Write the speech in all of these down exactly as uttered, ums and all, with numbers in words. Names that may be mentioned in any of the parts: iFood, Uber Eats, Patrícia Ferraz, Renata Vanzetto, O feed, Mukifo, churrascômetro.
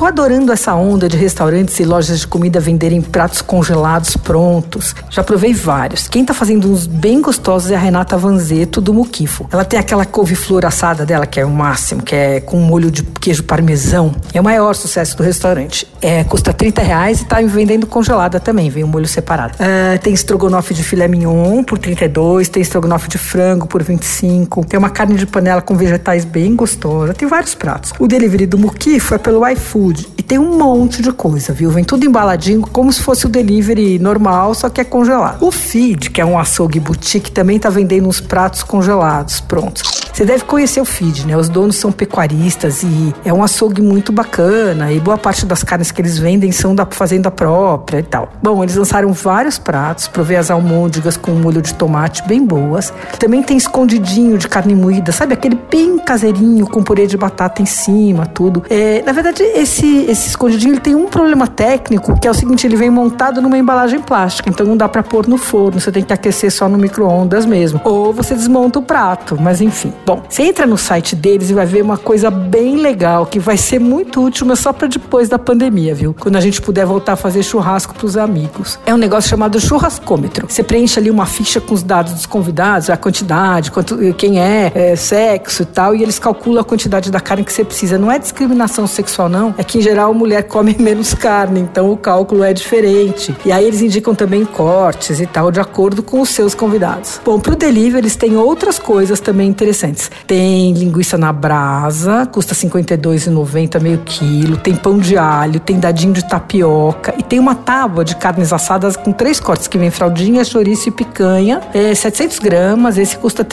Tô adorando essa onda de restaurantes e lojas de comida venderem pratos congelados prontos. Já provei vários. Quem tá fazendo uns bem gostosos é a Renata Vanzetto, do Mukifo. Ela tem aquela couve-flor assada dela, que é o máximo, que é com molho de queijo parmesão. É o maior sucesso do restaurante. É, custa trinta reais e tá vendendo congelada também, vem o molho separado. Uh, tem estrogonofe de filé mignon por trinta e dois, tem estrogonofe de frango por vinte e cinco, tem uma carne de panela com vegetais bem gostosa, tem vários pratos. O delivery do Mukifo é pelo iFood e tem um monte de coisa, viu? Vem tudo embaladinho, como se fosse o delivery normal, só que é congelado. O Feed, que é um açougue boutique, também tá vendendo uns pratos congelados prontos. Você deve conhecer o Feed, né? Os donos são pecuaristas e é um açougue muito bacana e boa parte das carnes que eles vendem são da fazenda própria e tal. Bom, eles lançaram vários pratos, provei as almôndegas com molho de tomate bem boas. Também tem escondidinho de carne moída, sabe? Aquele bem caseirinho com purê de batata em cima, tudo. É, na verdade, esse, esse escondidinho ele tem um problema técnico, que é o seguinte, ele vem montado numa embalagem plástica, então não dá pra pôr no forno, você tem que aquecer só no micro-ondas mesmo. Ou você desmonta o prato, mas enfim. Bom, você entra no site deles e vai ver uma coisa bem legal, que vai ser muito útil, mas só pra depois da pandemia, viu? Quando a gente puder voltar a fazer churrasco pros amigos. É um negócio chamado churrascômetro. Você preenche ali uma ficha com os dados dos convidados, a quantidade, quanto, quem é, é, sexo e tal, e eles calculam a quantidade da carne que você precisa. Não é discriminação sexual, não. É que, em geral, a mulher come menos carne, então o cálculo é diferente. E aí eles indicam também cortes e tal, de acordo com os seus convidados. Bom, pro delivery eles têm outras coisas também interessantes. Tem linguiça na brasa, custa cinquenta e dois reais e noventa centavos meio quilo, tem pão de alho, tem dadinho de tapioca e tem uma tábua de carnes assadas com três cortes que vem fraldinha, chouriço e picanha, é, setecentos gramas, esse custa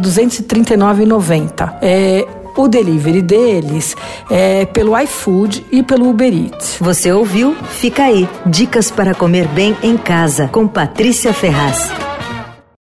duzentos e trinta e nove reais e noventa centavos. É... O delivery deles é pelo iFood e pelo Uber Eats. Você ouviu? Fica aí. Dicas para comer bem em casa com Patrícia Ferraz.